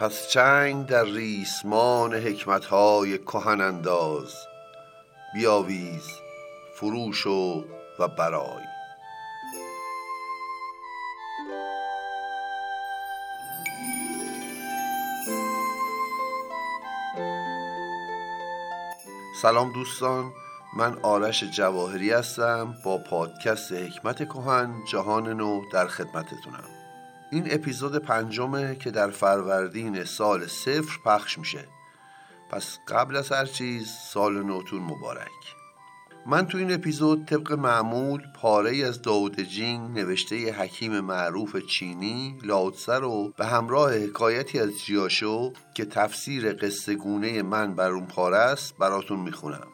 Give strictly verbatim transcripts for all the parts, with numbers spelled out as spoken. پس چنگ در ریسمان حکمت‌های کهن انداز بیاویز فروش و و برای. سلام دوستان، من آرش جواهری هستم. با پادکست حکمت کهن جهان نو در خدمتتونم. این اپیزود پنجمه که در فروردین سال صفر پخش میشه. پس قبل از هر چیز سال نوتون مبارک. من تو این اپیزود طبق معمول پاره‌ای از دائو ده جینگ نوشته ی حکیم معروف چینی لائوتسه رو به همراه حکایتی از جیاشو که تفسیر قصه گونه من بر اون پاره است براتون میخونم.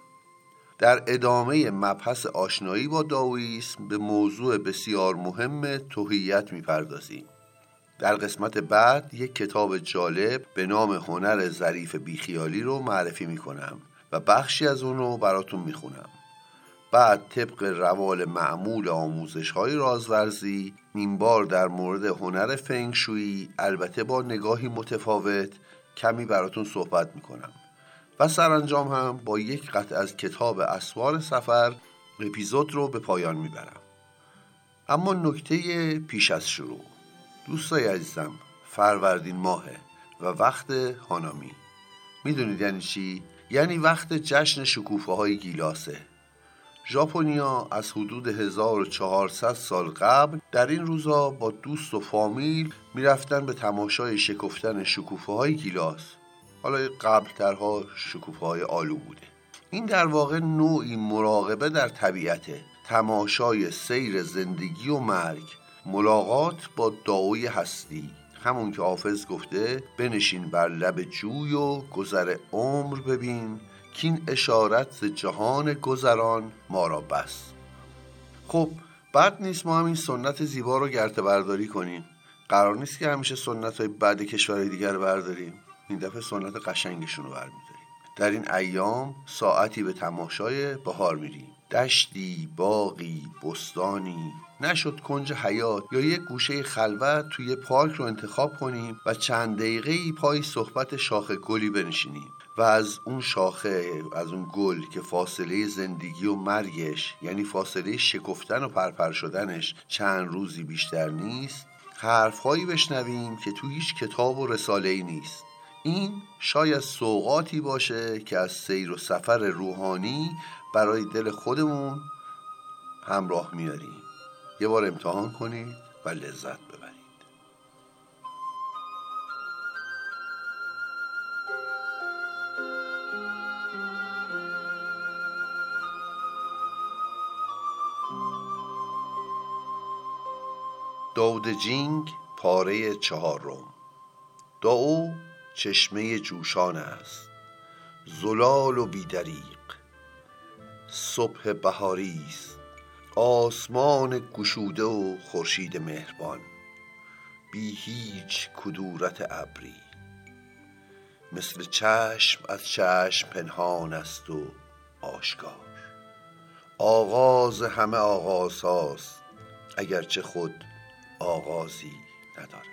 در ادامه مبحث آشنایی با دائوئیسم به موضوع بسیار مهم تهیت میپردازیم. در قسمت بعد یک کتاب جالب به نام هنر زریف بیخیالی رو معرفی میکنم و بخشی از اون رو براتون میخونم. بعد طبق روال معمول آموزش‌های رازورزی این بار در مورد هنر فنگ شویی، البته با نگاهی متفاوت، کمی براتون صحبت می‌کنم و سرانجام هم با یک قطعه از کتاب اسفار سفر اپیزود رو به پایان می‌برم. اما نکته پیش از شروع، دوستای عزیزم، فروردین ماهه و وقت هانامی. می‌دونید یعنی چی؟ یعنی وقت جشن شکوفه‌های گیلاسه. ژاپنیا از حدود هزار و چهارصد سال قبل در این روزا با دوست و فامیل میرفتن به تماشای شکفتن شکوفه‌های گیلاس. حالا قبل‌ترها شکوفه‌های آلو بوده. این در واقع نوعی مراقبه در طبیعته، تماشای سیر زندگی و مرگ، ملاقات با داوی هستی، همون که حافظ گفته بنشین بر لب جوی و گذر عمر ببین که این اشارت ز جهان گذران ما را بس. خب بد نیست ما هم این سنت زیبا رو گرته برداری کنیم. قرار نیست که همیشه سنت های بد کشورهای دیگر رو برداریم، این دفعه سنت قشنگشون رو برمیداریم. در این ایام ساعتی به تماشای بهار میریم، دشتی، باغی، بستانی، نشد کنج حیات یا یک گوشه خلوت توی پارک رو انتخاب کنیم و چند دقیقه‌ای پای صحبت شاخه گلی بنشینیم و از اون شاخه، از اون گل که فاصله زندگی و مرگش، یعنی فاصله شکفتن و پرپر شدنش چند روزی بیشتر نیست، حرفهایی بشنویم که تو هیچ کتاب و رساله‌ای نیست. این شاید سوغاتی باشه که از سیر و سفر روحانی برای دل خودمون همراه میاریم. یه بار امتحان کنید و لذت ببرید. دائو ده جینگ پاره چهارم. دائو چشمه جوشان است، زلال و بیدریق، صبح بهاری است، آسمان گشوده و خورشید مهربان، بی هیچ کدورت ابری، مثل چشم از چشم پنهان است و آشکار، آغاز همه آغاز هاست اگرچه خود آغازی ندارد.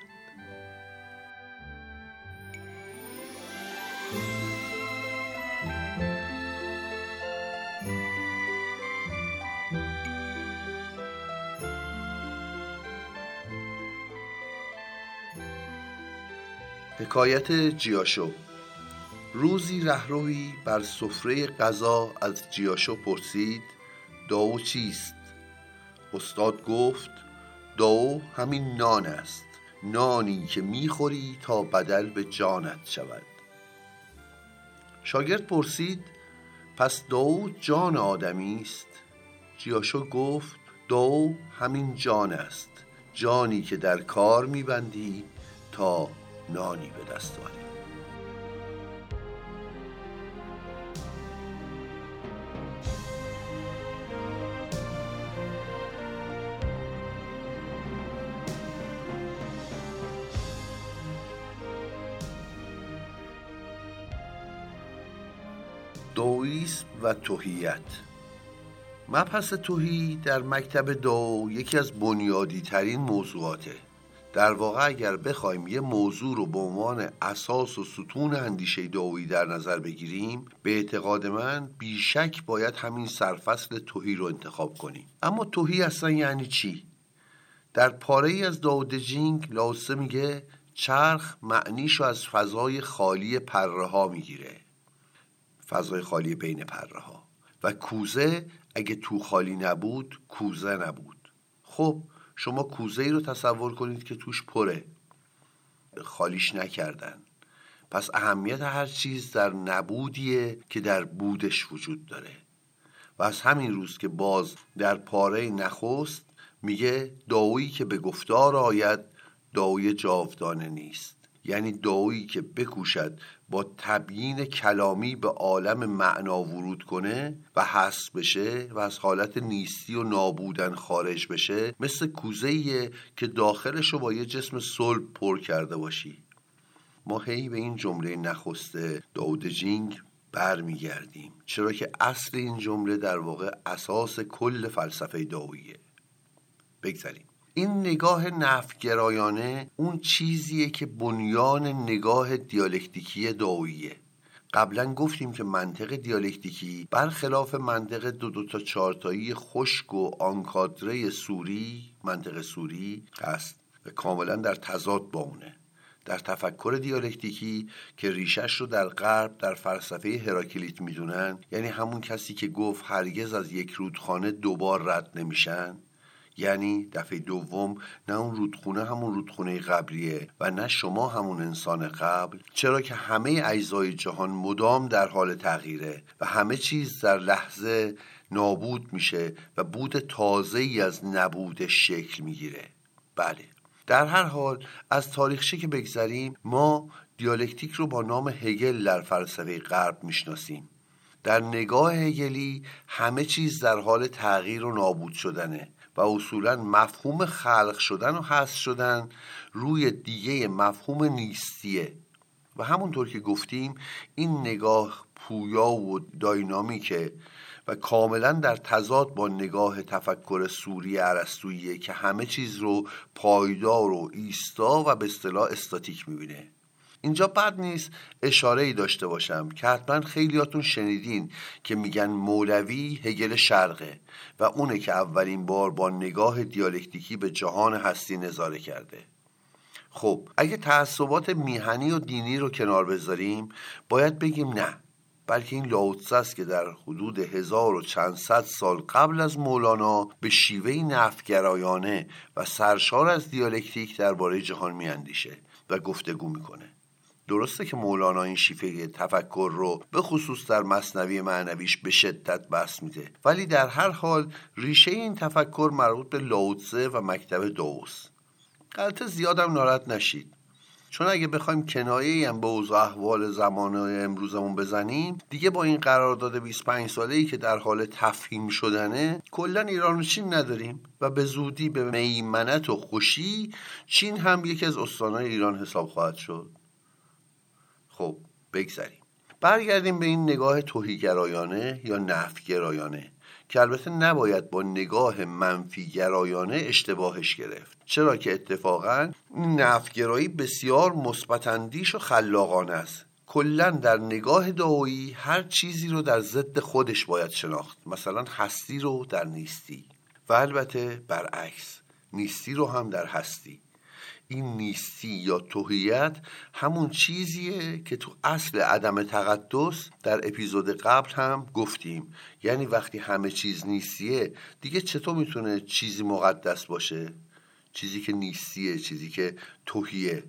حکایت جیاشو. روزی رهروی بر سفره غذا از جیاشو پرسید دائو چیست؟ استاد گفت دائو همین نان است، نانی که میخوری تا بدل به جانت شود. شاگرد پرسید پس دائو جان آدمی است؟ جیاشو گفت دائو همین جان است، جانی که در کار میبندی تا نانی به دست آوری. دائوئیسم و تهیت. مبحث تهی در مکتب دائو یکی از بنیادی ترین موضوعاته در واقع اگر بخوایم یه موضوع رو به عنوان اساس و ستون اندیشه داویی در نظر بگیریم، به اعتقاد من بیشک باید همین سرفصل توهی رو انتخاب کنیم. اما توهی اصلا یعنی چی؟ در پاره‌ای از دائو ده جینگ لائوتسه میگه چرخ معنیشو از فضای خالی پره‌ها میگیره، فضای خالی بین پره‌ها، و کوزه اگه تو خالی نبود کوزه نبود. خب شما کوزه ای رو تصور کنید که توش پره، خالیش نکردن. پس اهمیت هر چیز در نبودیه که در بودش وجود داره. و از همین روز که باز در پاره نخست میگه داویی که به گفتار آید داوی جاودانه نیست، یعنی داویی که بکوشد با تبیین کلامی به عالم معنا ورود کنه و حس بشه و از حالت نیستی و نابودن خارج بشه، مثل کوزه‌ایه که داخلشو با یه جسم صلب پر کرده باشی. ما هی به این جمله نخسته دائو ده جینگ بر میگردیم، چرا که اصل این جمله در واقع اساس کل فلسفه داوییه. بگذاریم این نگاه نفی‌گرایانه اون چیزیه که بنیان نگاه دیالکتیکی داوییه. قبلا گفتیم که منطق دیالکتیکی برخلاف منطق دو دو تا چارتایی خشک و آنکادره سوری، منطق سوری هست و کاملا در تضاد با اونه. در تفکر دیالکتیکی که ریشش رو در غرب در فلسفه هراکلیت میدونن، یعنی همون کسی که گفت هرگز از یک رودخانه دوبار رد نمیشن، یعنی دفعه دوم نه اون رودخونه همون رودخونه قبلیه و نه شما همون انسان قبل، چرا که همه اجزای جهان مدام در حال تغییره و همه چیز در لحظه نابود میشه و بود تازه‌ای از نبود شکل میگیره. بله، در هر حال از تاریخچه که بگذریم، ما دیالکتیک رو با نام هگل در فلسفه غرب میشناسیم. در نگاه هگلی همه چیز در حال تغییر و نابود شدنه و اصولا مفهوم خلق شدن و هست شدن روی دیگه مفهوم نیستیه. و همونطور که گفتیم این نگاه پویا و داینامیکه و کاملا در تضاد با نگاه تفکر سوری ارسطویی که همه چیز رو پایدار و ایستا و به اصطلاح استاتیک میبینه. اینجا بد نیست اشاره‌ای داشته باشم که حتما خیلیاتون شنیدین که میگن مولوی هگل شرقه و اونه که اولین بار با نگاه دیالکتیکی به جهان هستی نظاره کرده. خب اگه تعصبات میهنی و دینی رو کنار بذاریم باید بگیم نه، بلکه این لائوتسه است که در حدود هزار و چند صد سال قبل از مولانا به شیوهی نفی‌گرایانه و سرشار از دیالکتیک درباره جهان میاندیشه و گفتگو میکنه. درسته که مولانا این شیفه تفکر رو به خصوص در مثنوی معنویش به شدت بحث میده، ولی در هر حال ریشه این تفکر مربوط به لائوتسه و مکتب داوست. غلط زیادم ناراحت نشید، چون اگه بخوایم کنایه‌ای هم به اوضاع احوال زمانه امروزمون بزنیم، دیگه با این قرارداد بیست و پنج ساله‌ای که در حال تفهیم شدنه، کلا ایران و چین نداریم و به زودی به میمنت و خوشی چین هم یکی از استان‌های ایران حساب خواهد شد. خب بگذاریم برگردیم به این نگاه توهی‌گرایانه یا نفی‌گرایانه که البته نباید با نگاه منفی‌گرایانه اشتباهش گرفت، چرا که اتفاقاً نفی‌گرایی بسیار مثبت‌اندیش و خلاقانه است. کلاً در نگاه داویی هر چیزی رو در ضد خودش باید شناخت، مثلا هستی رو در نیستی و البته برعکس، نیستی رو هم در هستی. این نیستی یا توهیت همون چیزیه که تو اصل عدم تقدس در اپیزود قبل هم گفتیم، یعنی وقتی همه چیز نیستیه دیگه چطور میتونه چیزی مقدس باشه؟ چیزی که نیستیه، چیزی که توهیه.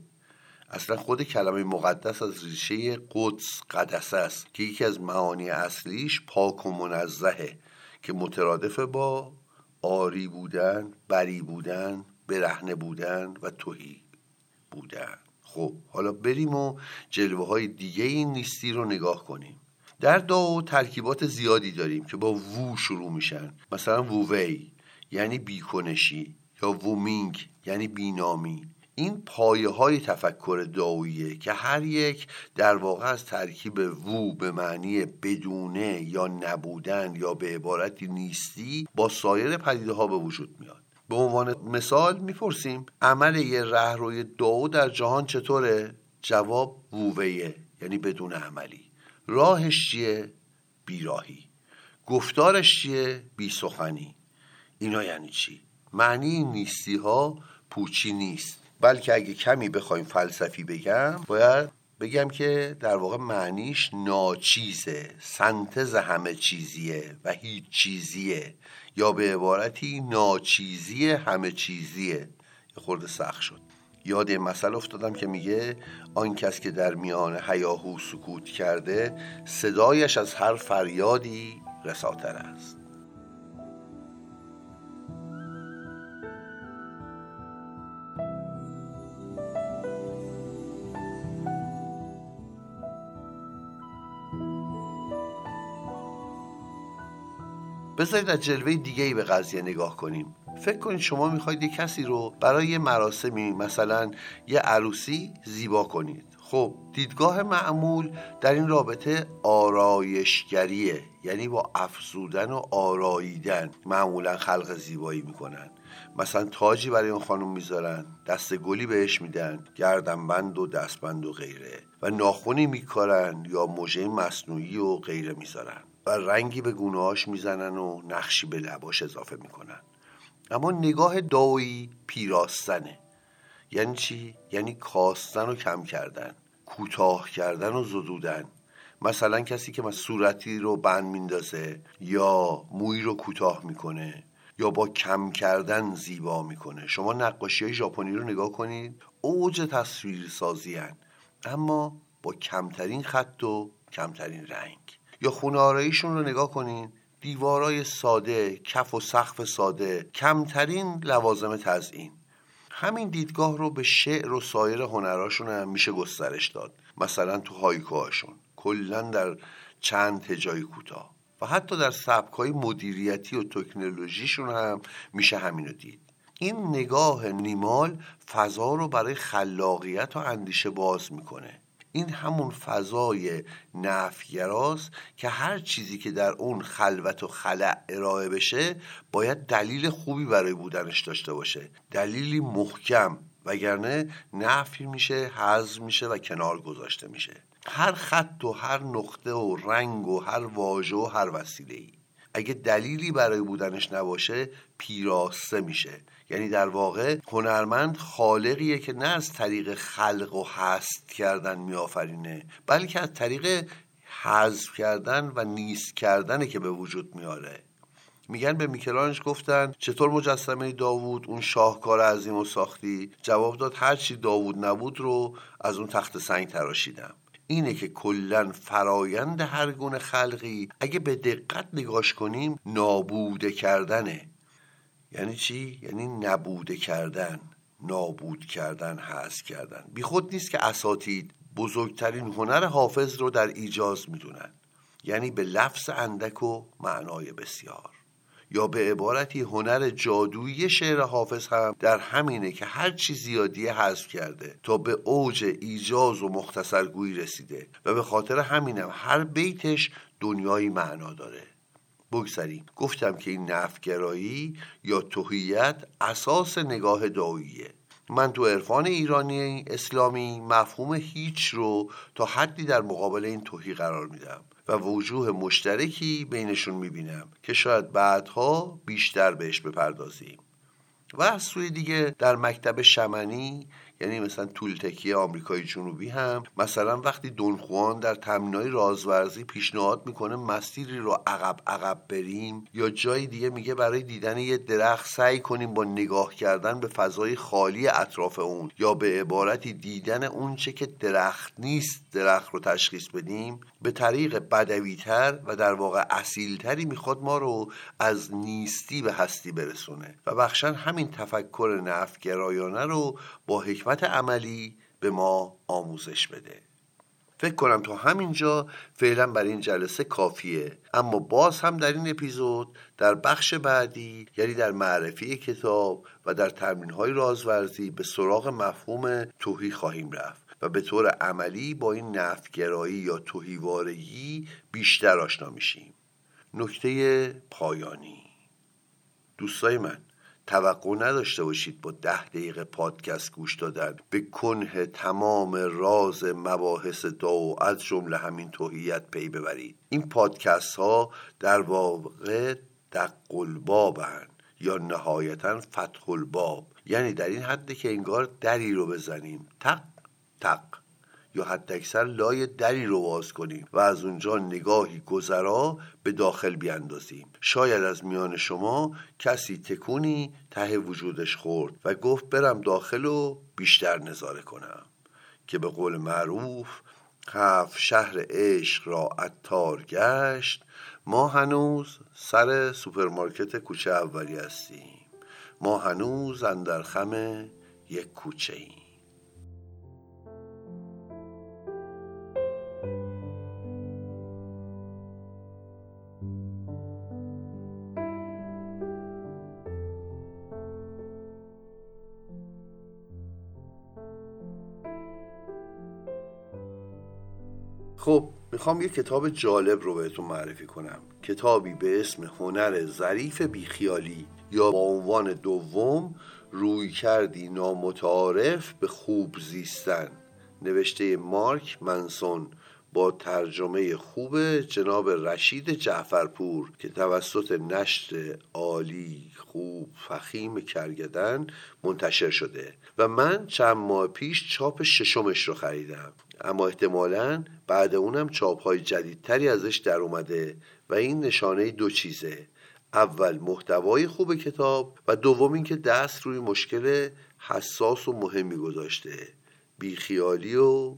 اصلا خود کلمه مقدس از ریشه قدس قدسه است که یکی از معانی اصلیش پاک و منزهه که مترادفه با آری بودن، بری بودن، برهنه بودن و تهی بودن. خب حالا بریم و جلوه های دیگه این نیستی رو نگاه کنیم. در دائو ترکیبات زیادی داریم که با وو شروع میشن، مثلا وووی یعنی بیکنشی یا وومینگ یعنی بینامی. این پایه های تفکر دائوییه که هر یک در واقع از ترکیب وو به معنی بدونه یا نبودن یا به عبارتی نیستی با سایر پدیده ها به وجود میاد. به عنوان مثال میپرسیم عمل یه رهروی دائو در جهان چطوره؟ جواب ووویه، یعنی بدون عملی. راهش چیه؟ بیراهی. گفتارش چیه؟ بیسخنی. اینا یعنی چی؟ معنی نیستی ها پوچی نیست، بلکه اگه کمی بخوایم فلسفی بگم باید بگم که در واقع معنیش ناچیزه، سنتز همه چیزیه و هیچ چیزیه، یا به عبارتی ناچیزی همه چیزیه. یه خورده سخت شد. یاد این مسئله افتادم که میگه آن کس که در میان هیاهو سکوت کرده صدایش از هر فریادی رساتر است. بذارید از جلوه دیگه‌ای به قضیه نگاه کنیم. فکر کنید شما میخواید یه کسی رو برای یه مراسمی، مثلا یه عروسی، زیبا کنید. خب دیدگاه معمول در این رابطه آرایشگریه، یعنی با افزودن و آراییدن معمولا خلق زیبایی میکنن. مثلا تاجی برای اون خانم میذارن، دست گلی بهش میدن، گردنبند و دستبند و غیره، و ناخونی میکارن یا مژه مصنوعی و غیره میذارن و رنگی به گونه‌هاش میزنن و نقشی به لباش اضافه میکنن. اما نگاه دائویی پیراستنه. یعنی چی؟ یعنی کاستن و کم کردن، کوتاه کردن و زدودن. مثلا کسی که صورتی رو بند میندازه یا موی رو کوتاه میکنه یا با کم کردن زیبا میکنه. شما نقاشی های ژاپنی رو نگاه کنید، اوج تصویرسازی هن، اما با کمترین خط و کمترین رنگ. یا خونه آراییشون رو نگاه کنین، دیوارای ساده، کف و سقف ساده، کمترین لوازم تزیین. همین دیدگاه رو به شعر و سایر هنراشون هم میشه گسترش داد. مثلا تو هایکوهاشون، کلن در چند تجای کوتاه، و حتی در سبکای مدیریتی و تکنولوژیشون هم میشه همین رو دید. این نگاه نیمال فضا رو برای خلاقیت و اندیشه باز میکنه. این همون فضای نفیراست که هر چیزی که در اون خلوت و خلأ ارائه بشه باید دلیل خوبی برای بودنش داشته باشه، دلیلی محکم، وگرنه نفی میشه، حذف میشه و کنار گذاشته میشه. هر خط و هر نقطه و رنگ و هر واژه و هر وسیله‌ای اگه دلیلی برای بودنش نباشه پیراسته میشه. یعنی در واقع هنرمند خالقیه که نه از طریق خلق و هست کردن میآفرینه، بلکه از طریق حذف کردن و نیست کردنه که به وجود میاره. میگن به میکلانج گفتن چطور مجسمه داوود اون شاهکار عظیم رو ساختی؟ جواب داد هرچی داوود نبود رو از اون تخت سنگ تراشیدم. اینه که کلن فرایند هر گونه خلقی اگه به دقت نگاش کنیم نابوده کردنه. یعنی چی؟ یعنی نابوده کردن، نابود کردن، حذف کردن. بی خود نیست که اساتید بزرگترین هنر حافظ رو در ایجاز میدونن، یعنی به لفظ اندک و معنای بسیار. یا به عبارتی هنر جادویی شعر حافظ هم در همینه که هر چی زیادیه حذف کرده تا به اوج ایجاز و مختصرگویی رسیده، و به خاطر همینم هر بیتش دنیایی معنا داره. بگذاریم گفتم که این نفی‌گرایی یا تهیت اساس نگاه دائوییه. من تو عرفان ایرانی اسلامی مفهوم هیچ رو تا حدی در مقابل این تهی قرار میدم و وجوه مشترکی بینشون میبینم که شاید بعدها بیشتر بهش بپردازیم. و از سوی دیگه در مکتب شمنی، یعنی مثلا طولتکی آمریکای جنوبی، هم مثلا وقتی دونخوان در تمرین‌های رازورزی پیشنهاد میکنه مسیری رو عقب عقب بریم، یا جای دیگه میگه برای دیدن یه درخت سعی کنیم با نگاه کردن به فضای خالی اطراف اون، یا به عبارتی دیدن اون چه که درخت نیست درخت رو تشخیص بدیم، به طریق بدوی‌تر و در واقع اصیل‌تری میخواد ما رو از نیستی به هستی برسونه. و بخشاً همین تفکر نفی‌گرایانه رو با حکمت عملی به ما آموزش بده. فکر کنم تا همینجا فعلا برای این جلسه کافیه، اما باز هم در این اپیزود در بخش بعدی، یعنی در معرفی کتاب و در تمرین‌های رازورزی، به سراغ مفهوم تهی خواهیم رفت و به طور عملی با این نفی‌گرایی یا تهی‌وارگی بیشتر آشنا میشیم. نکته پایانی دوستای من، توقع نداشته باشید با ده دقیقه پادکست گوش دادن به کنه تمام راز مباحث دائو از جمله همین توحیت پی ببرید. این پادکست ها در واقع دق البابن یا نهایتاً فتح الباب، یعنی در این حده که انگار دری رو بزنیم تق تق یا حتی اکثر لای دری رو باز کنیم و از اونجا نگاهی گذرا به داخل بیاندازیم. شاید از میان شما کسی تکونی ته وجودش خورد و گفت برم داخل و بیشتر نظاره کنم، که به قول معروف هفت شهر عشق را عطار گشت. ما هنوز سر سوپرمارکت کوچه اولی هستیم، ما هنوز اندر خم یک کوچه ایم. خب میخوام یه کتاب جالب رو بهتون معرفی کنم، کتابی به اسم هنر زریف بیخیالی یا با عنوان دوم رویکردی نامتعارف به خوب زیستن، نوشته مارک منسون با ترجمه خوب جناب رشید جعفرپور که توسط نشر عالی خوب فخیم کرگدن منتشر شده و من چند ماه پیش چاپ ششمش رو خریدم، اما احتمالاً بعد اونم چاپ‌های جدیدتری ازش در اومده و این نشانه دو چیزه: اول محتوای خوب کتاب و دوم اینکه دست روی مشکل حساس و مهمی گذاشته، بیخیالی و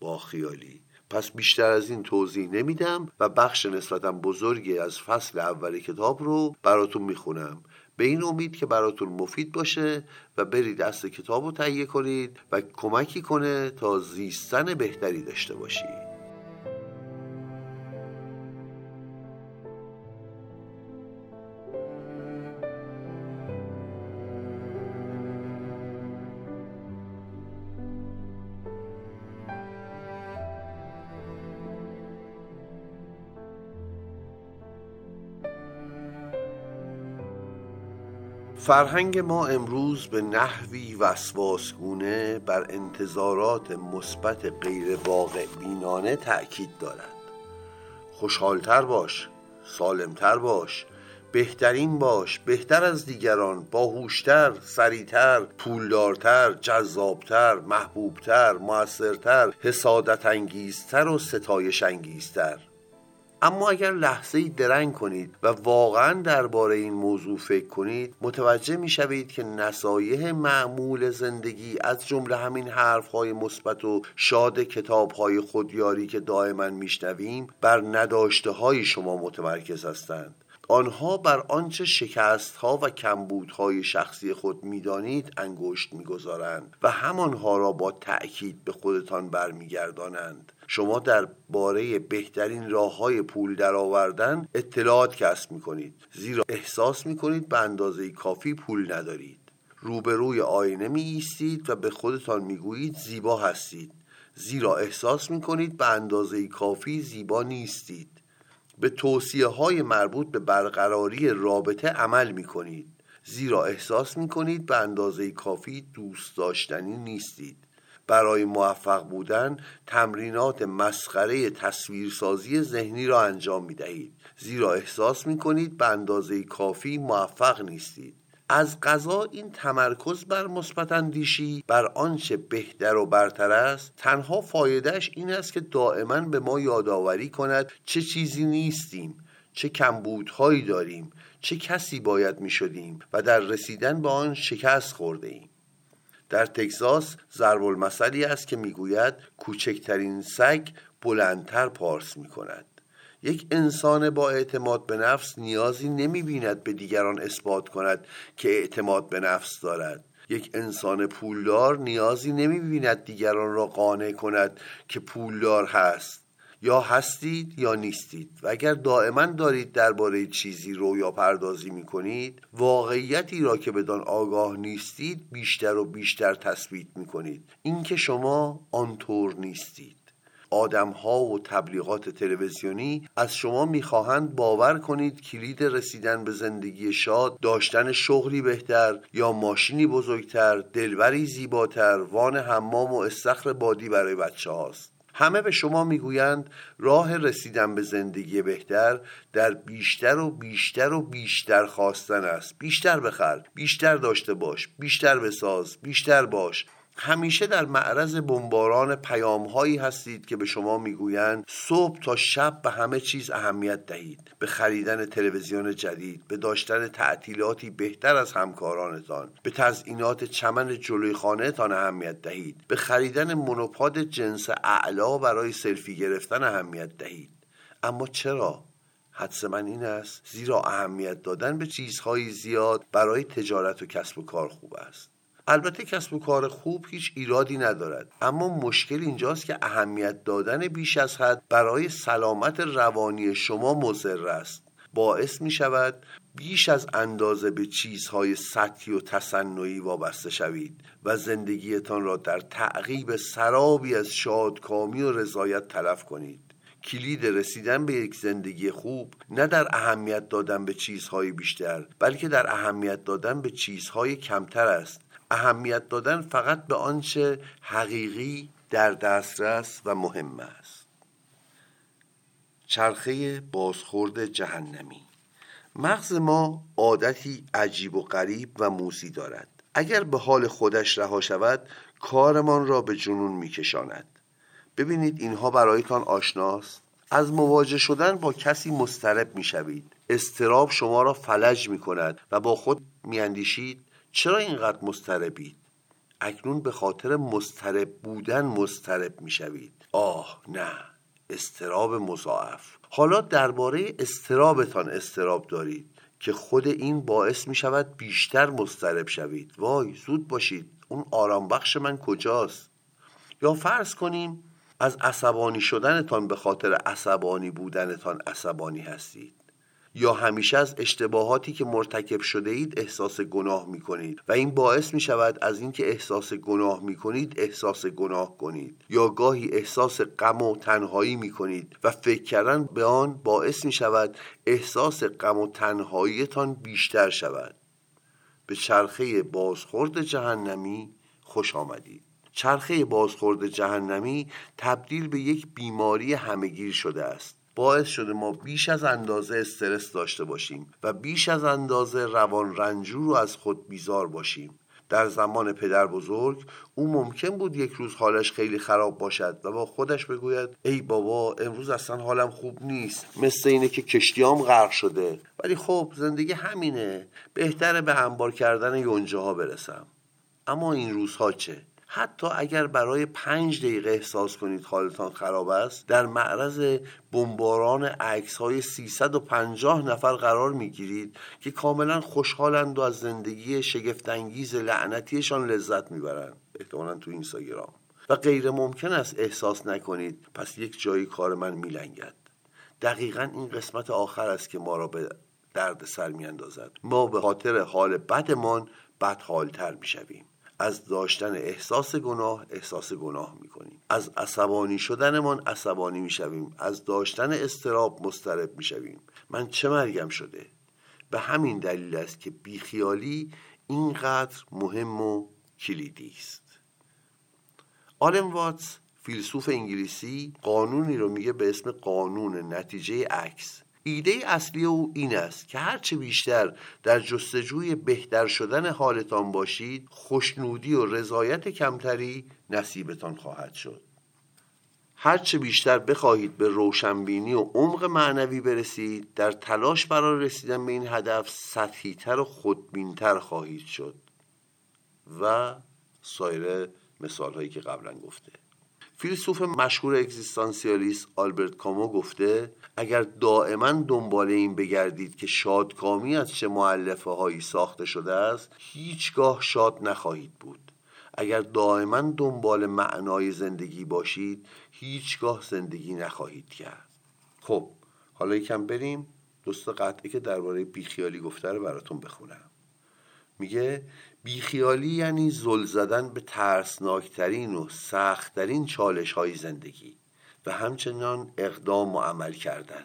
باخیالی. پس بیشتر از این توضیح نمیدم و بخش نسبتاً بزرگی از فصل اول کتاب رو براتون میخونم به این امید که براتون مفید باشه و برید اصل کتاب رو تهیه کنید و کمکی کنه تا زیستن بهتری داشته باشید. فرهنگ ما امروز به نحوی وسواسگونه بر انتظارات مثبت غیر واقع بینانه تأکید دارد. خوشحالتر باش، سالمتر باش، بهترین باش، بهتر از دیگران، باهوشتر، سریعتر، پولدارتر، جذابتر، محبوبتر، موثرتر، حسادت انگیزتر و ستایش انگیزتر. اما اگر لحظه‌ای درنگ کنید و واقعاً درباره این موضوع فکر کنید، متوجه می‌شوید که نصایح معمول زندگی از جمله همین حرف‌های مثبت و شاد کتاب‌های خودیاری که دائماً می‌شنویم، بر نداشته‌های شما متمرکز هستند. آنها بر آنچه شکست‌ها و کمبودهای شخصی خود می‌دانید انگشت می‌گذارند و همانها را با تأکید به خودتان برمیگردانند. شما درباره بهترین راه‌های پول درآوردن اطلاعات کسب می‌کنید، زیرا احساس می‌کنید به اندازه کافی پول ندارید. روبروی آینه می‌ایستید و به خودتان می‌گویید زیبا هستید، زیرا احساس می‌کنید به اندازه کافی زیبا نیستید. به توصیه‌های مربوط به برقراری رابطه عمل می‌کنید، زیرا احساس می‌کنید به اندازه کافی دوست داشتنی نیستید. برای موفق بودن تمرینات مسخره تصویرسازی ذهنی را انجام می دهید، زیرا احساس می کنید به اندازه کافی موفق نیستید. از قضا این تمرکز بر مثبت اندیشی بر آنچه بهتر و برتر است، تنها فایدهش این است که دائما به ما یادآوری کند چه چیزی نیستیم، چه کمبودهایی داریم، چه کسی باید می شدیم و در رسیدن به آن شکست خورده ایم. در تگزاس ضرب المثلی است که میگوید کوچکترین سگ بلندتر پارس میکند. یک انسان با اعتماد به نفس نیازی نمیبیند به دیگران اثبات کند که اعتماد به نفس دارد. یک انسان پولدار نیازی نمیبیند دیگران را قانع کند که پولدار هست. یا هستید یا نیستید. و اگر دائما دارید درباره چیزی رویا پردازی میکنید، واقعیتی را که بدان آگاه نیستید بیشتر و بیشتر تثبیت میکنید، اینکه شما آنطور نیستید. آدم‌ها و تبلیغات تلویزیونی از شما می‌خواهند باور کنید کلید رسیدن به زندگی شاد داشتن شغلی بهتر یا ماشینی بزرگتر، دلبری زیباتر، وان حمام و استخر بادی برای بچه‌هاست. همه به شما میگویند راه رسیدن به زندگی بهتر در بیشتر و بیشتر و بیشتر خواستن است. بیشتر بخر، بیشتر داشته باش، بیشتر بساز، بیشتر باش. همیشه در معرض بمباران پیام هایی هستید که به شما میگویند صبح تا شب به همه چیز اهمیت دهید، به خریدن تلویزیون جدید، به داشتن تعطیلاتی بهتر از همکارانتان، به تزیینات چمن جلوی خانه تان اهمیت دهید، به خریدن مونوپاد جنس اعلا برای سلفی گرفتن اهمیت دهید. اما چرا؟ حدس من این است زیرا اهمیت دادن به چیزهای زیاد برای تجارت و کسب و کار خوب است. البته کسب و کار خوب هیچ ایرادی ندارد، اما مشکل اینجاست که اهمیت دادن بیش از حد برای سلامت روانی شما مضر است. باعث می شود بیش از اندازه به چیزهای سطحی و تصنعی وابسته شوید و زندگیتان را در تعقیب سرابی از شادکامی و رضایت تلف کنید. کلید رسیدن به یک زندگی خوب نه در اهمیت دادن به چیزهای بیشتر، بلکه در اهمیت دادن به چیزهای کمتر است. اهمیت دادن فقط به آنچه حقیقی در دسترس و مهم است. چرخه بازخورد جهنمی. مغز ما عادتی عجیب و غریب و موزی دارد. اگر به حال خودش رها شود، کارمان را به جنون می‌کشاند. ببینید اینها برایتان آشناست. از مواجه شدن با کسی مضطرب می‌شوید. اضطراب شما را فلج می‌کند و با خود می‌اندیشید چرا اینقدر مضطربید؟ اکنون به خاطر مضطرب بودن مضطرب میشوید. آه نه، اضطراب مضاعف. حالا درباره اضطرابتان اضطراب دارید که خود این باعث میشود بیشتر مضطرب شوید. وای زود باشید، اون آرام بخش من کجاست؟ یا فرض کنیم از عصبانی شدنتان به خاطر عصبانی بودنتان عصبانی هستید. یا همیشه از اشتباهاتی که مرتکب شده اید احساس گناه می کنید و این باعث می شود از اینکه احساس گناه می کنید احساس گناه کنید. یا گاهی احساس غم و تنهایی می کنید و فکر کردن به آن باعث می شود احساس غم و تنهاییتان بیشتر شود. به چرخه بازخورد جهنمی خوش آمدید. چرخه بازخورد جهنمی تبدیل به یک بیماری همه‌گیر شده است. باعث شده ما بیش از اندازه استرس داشته باشیم و بیش از اندازه روان رنجور و از خود بیزار باشیم. در زمان پدر بزرگ او ممکن بود یک روز حالش خیلی خراب باشد و با خودش بگوید ای بابا امروز اصلا حالم خوب نیست، مثل اینه که کشتیام غرق شده. ولی خب زندگی همینه، بهتره به انبار کردن یونجه ها برسم. اما این روزها چه؟ حتی اگر برای پنج دقیقه احساس کنید حالتان خراب است، در معرض بمباران عکس‌های سیصد و پنجاه نفر قرار می‌گیرید که کاملا خوشحالند و از زندگی شگفت‌انگیز لعنتیشان لذت می‌برند، احتمالاً تو اینستاگرام، و غیر ممکن است احساس نکنید پس یک جایی کار من می‌لنگد. دقیقاً این قسمت آخر است که ما را به درد سر می‌اندازد. ما به خاطر حال بدمان بدحال‌تر می‌شویم. از داشتن احساس گناه احساس گناه میکنیم، از عصبانی شدنمان عصبانی میشویم، از داشتن اضطراب مضطرب میشویم. من چه مرگم شده؟ به همین دلیل است که بیخیالی اینقدر مهم و کلیدی است. آلن واتس فیلسوف انگلیسی قانونی رو میگه به اسم قانون نتیجه عکس. ایده اصلی او این است که هرچه بیشتر در جستجوی بهتر شدن حالتان باشید، خوشنودی و رضایت کمتری نصیبتان خواهد شد. هرچه بیشتر بخواهید به روشنبینی و عمق معنوی برسید، در تلاش برای رسیدن به این هدف سطحی‌تر و خودبین‌تر خواهید شد و سایر مثال‌هایی که قبلا گفته. فیلسوف مشهور اگزیستانسیالیست آلبرت کامو گفته اگر دائما دنبال این بگردید که شادکامی از چه مؤلفه هایی ساخته شده است، هیچگاه شاد نخواهید بود. اگر دائما دنبال معنای زندگی باشید، هیچگاه زندگی نخواهید کرد. خب حالا یکم بریم دوست قطعه که درباره بیخیالی گفته رو براتون بخونم. میگه بیخیالی یعنی زل زدن به ترسناکترین و سختترین چالش های زندگی. و همچنان اقدام و عمل کردن.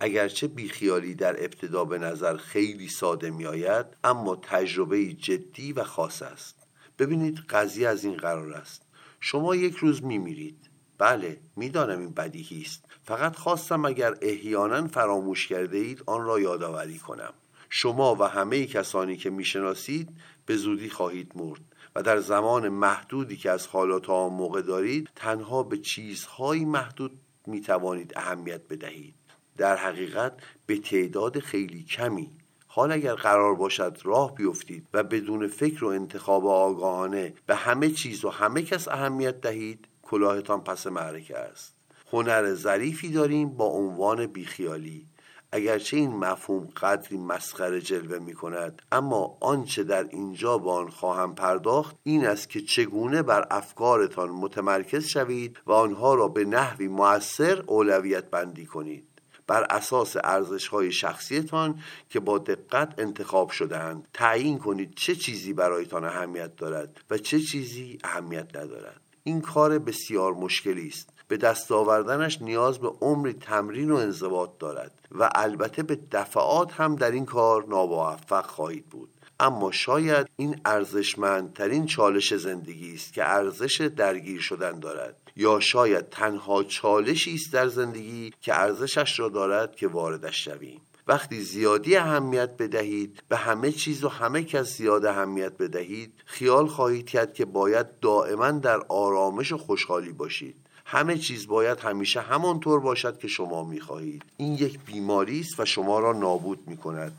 اگرچه بیخیالی در ابتدا به نظر خیلی ساده می آید، اما تجربه جدی و خاص است. ببینید قضیه از این قرار است. شما یک روز می میرید. بله، می دانم این بدیهی است. فقط خواستم اگر احیانا فراموش کرده اید آن را یادآوری کنم. شما و همه کسانی که می شناسید به زودی خواهید مرد و در زمان محدودی که از حالا تا آن موقع دارید تنها به چیزهای محدود می توانید اهمیت بدهید. در حقیقت به تعداد خیلی کمی. حال اگر قرار باشد راه بیفتید و بدون فکر و انتخاب آگاهانه به همه چیز و همه کس اهمیت دهید، کلاهتان پس معرکه است. هنر ظریفی داریم با عنوان بیخیالی. اگرچه این مفهوم قدری مسخره جلوه می کند، اما آنچه در اینجا با آن خواهم پرداخت این است که چگونه بر افکارتان متمرکز شوید و آنها را به نحوی مؤثر اولویت بندی کنید، بر اساس ارزش‌های شخصیتان که با دقت انتخاب شده‌اند. تعیین کنید چه چیزی برایتان اهمیت دارد و چه چیزی اهمیت ندارد. این کار بسیار مشکلی است. به دست آوردنش نیاز به عمری تمرین و انضباط دارد و البته به دفعات هم در این کار ناموفق خواهید بود. اما شاید این ارزشمندترین چالش زندگی است که ارزش درگیر شدن دارد، یا شاید تنها چالشی است در زندگی که ارزشش را دارد که واردش شویم. وقتی زیادی اهمیت بدهید، به همه چیز و همه کس زیاد اهمیت بدهید، خیال خواهید کرد که باید دائما در آرامش و خوشحالی باشید. همه چیز باید همیشه همانطور باشد که شما می‌خواهید. این یک بیماری است و شما را نابود می‌کند.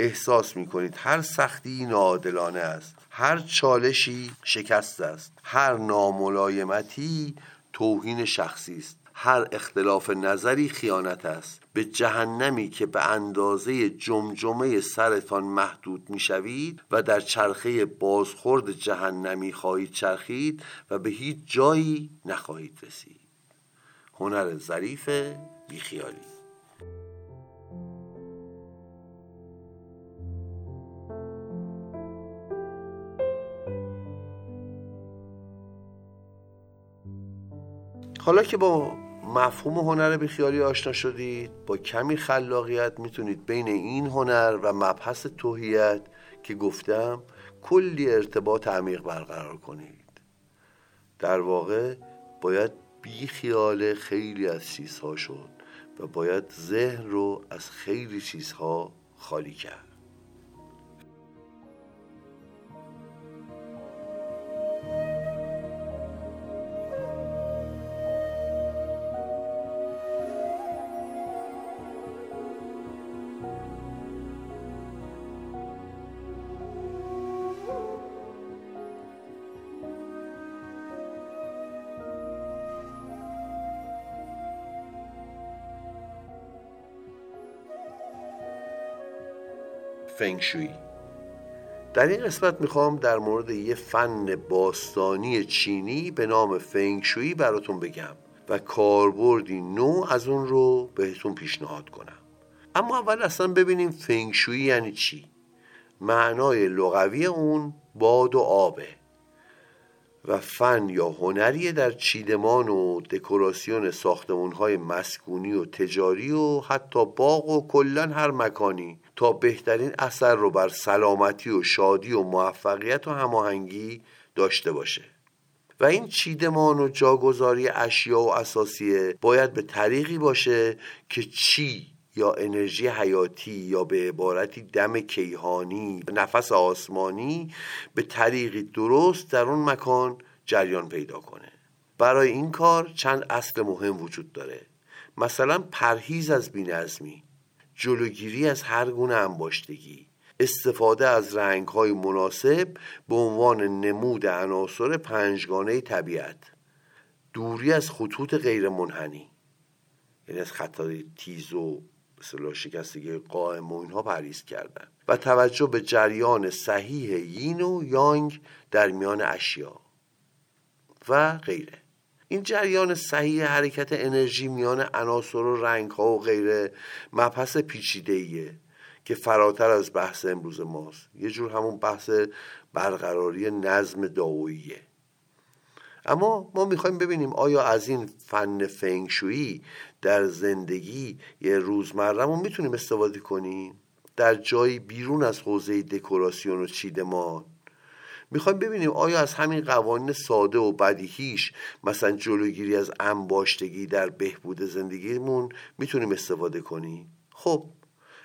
احساس می‌کنید هر سختی ناعادلانه است، هر چالشی شکست است، هر ناملایمتی توهین شخصی است، هر اختلاف نظری خیانت است. به جهنمی که به اندازه جمجمه سرتان محدود میشوید و در چرخه بازخورد جهنمی خواهید چرخید و به هیچ جایی نخواهید رسید. هنر ظریف بیخیالی. حالا که با مفهوم هنر بیخیالی آشنا شدید، با کمی خلاقیت میتونید بین این هنر و مبحث توحیت که گفتم کلی ارتباط عمیق برقرار کنید. در واقع باید بیخیال خیلی از چیزها شد و باید ذهن رو از خیلی چیزها خالی کرد. فنگ شویی. در این قسمت میخوام در مورد یه فن باستانی چینی به نام فنگ شویی براتون بگم و کاربردی نو از اون رو بهتون پیشنهاد کنم. اما اول اصلا ببینیم فنگ شویی یعنی چی. معنای لغوی اون باد و آبه و فن یا هنری در چیدمان و دکوراسیون ساختمان‌های مسکونی و تجاری و حتی باغ و کلن هر مکانی تا بهترین اثر رو بر سلامتی و شادی و موفقیت و هماهنگی داشته باشه. و این چیدمان و جاگذاری اشیا و اساسیه باید به طریقی باشه که چی یا انرژی حیاتی یا به عبارتی دم کیهانی، نفس آسمانی به طریقی درست در اون مکان جریان پیدا کنه. برای این کار چند اصل مهم وجود داره. مثلا پرهیز از بی‌نظمی، جلوگیری از هر گونه انباشتگی، استفاده از رنگ‌های مناسب به عنوان نمود عناصر پنجگانه طبیعت، دوری از خطوط غیر منحنی، یعنی از خطای تیز و مثلا شکستگی قائم و اینها پرهیز کردن، و توجه به جریان صحیح یین و یانگ در میان اشیا و غیره. این جریان صحیح حرکت انرژی میان عناصر و رنگ‌ها و غیره مبحث پیچیده‌ایه که فراتر از بحث امروز ماست. یه جور همون بحث برقراری نظم دائوییه. اما ما میخوایم ببینیم آیا از این فن فنگ شویی در زندگی یه روزمره‌مون میتونیم استفاده کنیم؟ در جایی بیرون از حوزه دکوراسیون و چیدمان میخوایم ببینیم آیا از همین قوانین ساده و بدیهیش، مثلا جلوگیری از انباشتگی، در بهبود زندگیمون میتونیم استفاده کنیم؟ خب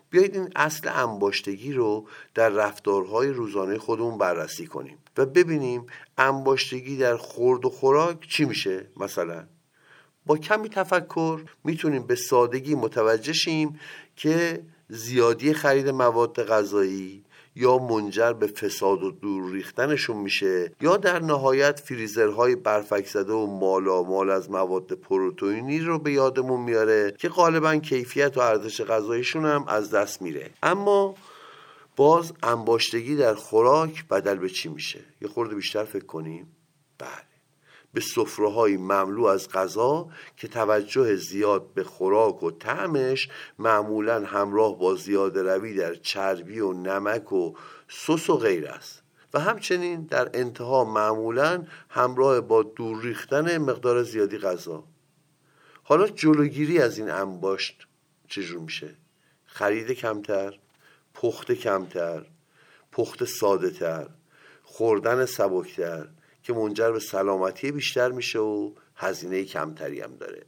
بیایید این اصل انباشتگی رو در رفتارهای روزانه خودمون بررسی کنیم و ببینیم انباشتگی در خورد و خوراک چی میشه. مثلا با کمی تفکر میتونیم به سادگی متوجه شیم که زیادی خرید مواد غذایی یا منجر به فساد و دور ریختنشون میشه، یا در نهایت فریزرهای برفک زده و مالامال از مواد پروتئینی رو به یادمون میاره که غالبا کیفیت و ارزش غذاییشون هم از دست میره. اما باز انباشتگی در خوراک بدل به چی میشه؟ یه خورده بیشتر فکر کنیم. بله، به سفره‌های مملو از غذا که توجه زیاد به خوراک و طعمش، معمولاً همراه با زیاده روی در چربی و نمک و سس و غیر است، و همچنین در انتها معمولاً همراه با دور ریختن مقدار زیادی غذا. حالا جلوگیری از این انباشت چجور میشه؟ خرید کمتر، پخت کمتر، پخت ساده تر، خوردن سبکتر که منجر به سلامتی بیشتر میشه و هزینه کمتری هم داره.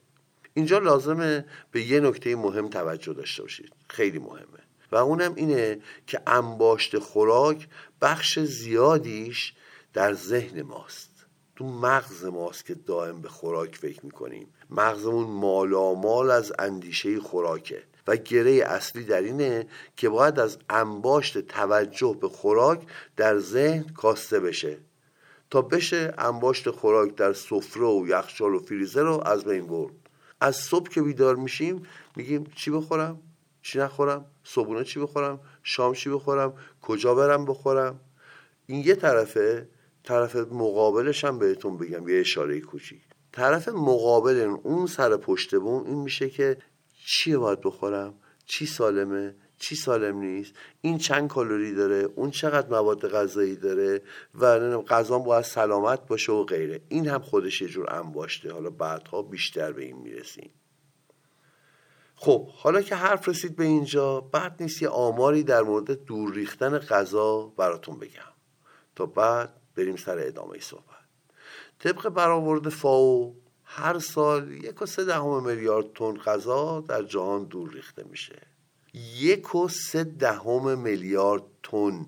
اینجا لازمه به یه نکته مهم توجه داشته باشید، خیلی مهمه، و اونم اینه که انباشت خوراک بخش زیادیش در ذهن ماست، تو مغز ماست که دائم به خوراک فکر میکنیم. مغزمون مالامال از اندیشه خوراکه و گره اصلی در اینه که باید از انباشت توجه به خوراک در ذهن کاسته بشه تا بشه انباشت خوراک در سفره و یخچال و فریزر رو از بین برد. از صبح که بیدار میشیم میگیم چی بخورم، چی نخورم، صبحونه چی بخورم، شام چی بخورم، کجا برم بخورم. این یه طرفه. طرف مقابلش هم بهتون بگم یه اشاره کوچیک. طرف مقابل اون سر پشت بوم این میشه که چی باید بخورم، چی سالمه، چی سالم نیست، این چند کالری داره، اون چقدر مواد غذایی داره و غذام باید سلامت باشه و غیره. این هم خودش یه جور انباشته. حالا بعدها بیشتر به این میرسیم. خب حالا که حرف رسید به اینجا، بد نیست یه آماری در مورد دور ریختن غذا براتون بگم تا بعد بریم سر ادامه صحبت. طبق برآورد فاو هر سال یک و سه دهم میلیارد تن غذا در جهان دور ریخته میشه. یک و سه دهم میلیارد تن.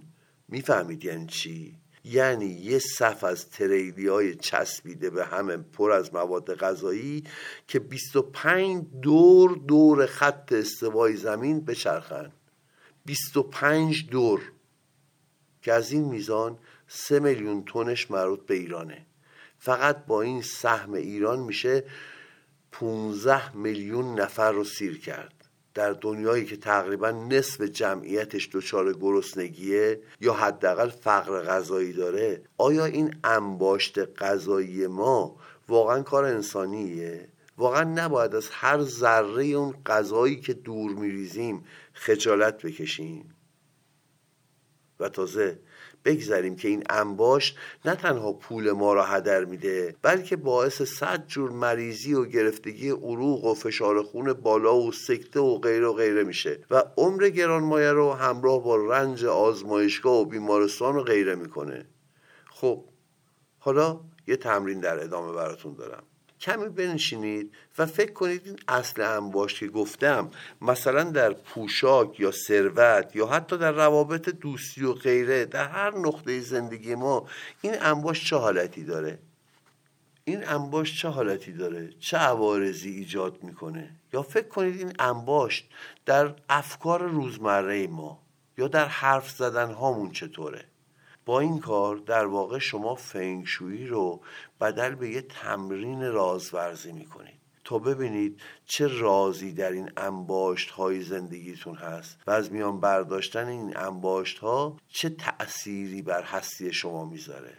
میفهمید یعنی چی؟ یعنی یه صف از تریلی‌های چسبیده به همه پر از مواد غذایی که بیست و پنج دور دور خط استوای زمین بچرخن. بیست و پنج دور، که از این میزان سه میلیون تنش مربوط به ایرانه. فقط با این سهم ایران میشه پانزده میلیون نفر رو سیر کرد. در دنیایی که تقریبا نصف جمعیتش دچار گرسنگیه یا حداقل فقر غذایی داره، آیا این انباشت غذایی ما واقعا کار انسانیه؟ واقعا نباید از هر ذره اون غذایی که دور میریزیم خجالت بکشیم؟ و تازه بگذاریم که این انباشت نه تنها پول ما را هدر میده، بلکه باعث صد جور مریضی و گرفتگی عروق و فشار خون بالا و سکته و غیره و غیره میشه و عمر گرانمایه رو همراه با رنج آزمایشگاه و بیمارستان و غیره میکنه. خب حالا یه تمرین در ادامه براتون دارم. کمی بنشینید و فکر کنید این اصل انباشت که گفتم، مثلا در پوشاک یا ثروت یا حتی در روابط دوستی و غیره، در هر نقطه زندگی ما این انباشت چه حالتی داره؟ این انباشت چه حالتی داره؟ چه عوارضی ایجاد میکنه؟ یا فکر کنید این انباشت در افکار روزمره ما یا در حرف زدن هامون چطوره؟ با این کار در واقع شما فنگ شویی رو بدل به یه تمرین رازورزی میکنید تا ببینید چه رازی در این انباشت های زندگیتون هست و از میان برداشتن این انباشت ها چه تأثیری بر هستی شما میذاره.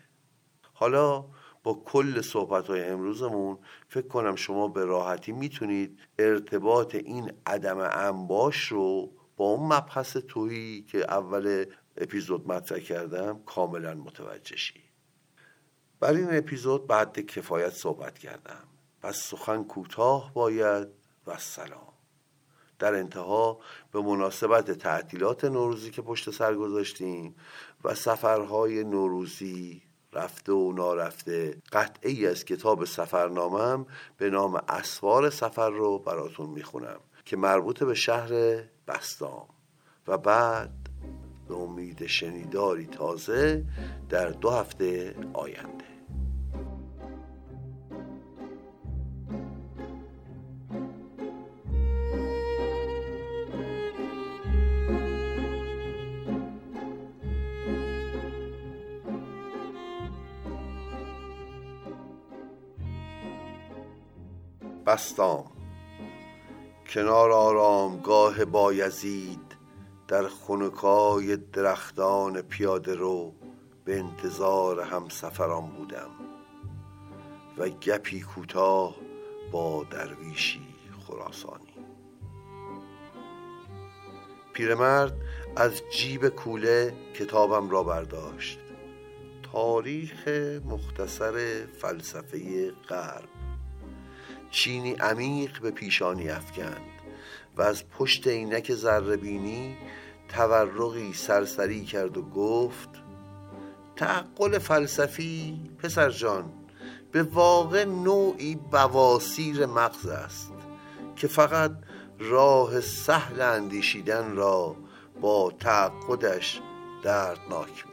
حالا با کل صحبت های امروزمون فکر کنم شما به راحتی میتونید ارتباط این عدم انباشت رو با اون مبحث تویی که اول اپیزود مطرح کردم کاملا متوجه شید. بر این اپیزود به حد کفایت صحبت کردم. پس سخن کوتاه باید و سلام. در انتها به مناسبت تعطیلات نوروزی که پشت سر گذاشتیم و سفرهای نوروزی رفته و نارفته، قطعی از کتاب سفرنامه‌ام به نام اسفار سفر رو براتون میخونم که مربوط به شهر بسطام و بعد به امید شنیداری تازه در دو هفته آینده. بسطام، کنار آرامگاه بایزید، در خنکای درختان پیاده رو به انتظار همسفران بودم و گپی کوتاه با درویشی خراسانی. پیرمرد از جیب کوله کتابم را برداشت، تاریخ مختصر فلسفه غرب. چینی عمیق به پیشانی افکند و از پشت عینک ذره‌بینی تورقی سرسری کرد و گفت: تعقل فلسفی پسر جان به واقع نوعی بواسیر مغز است که فقط راه سهل اندیشیدن را با تعقدش دردناک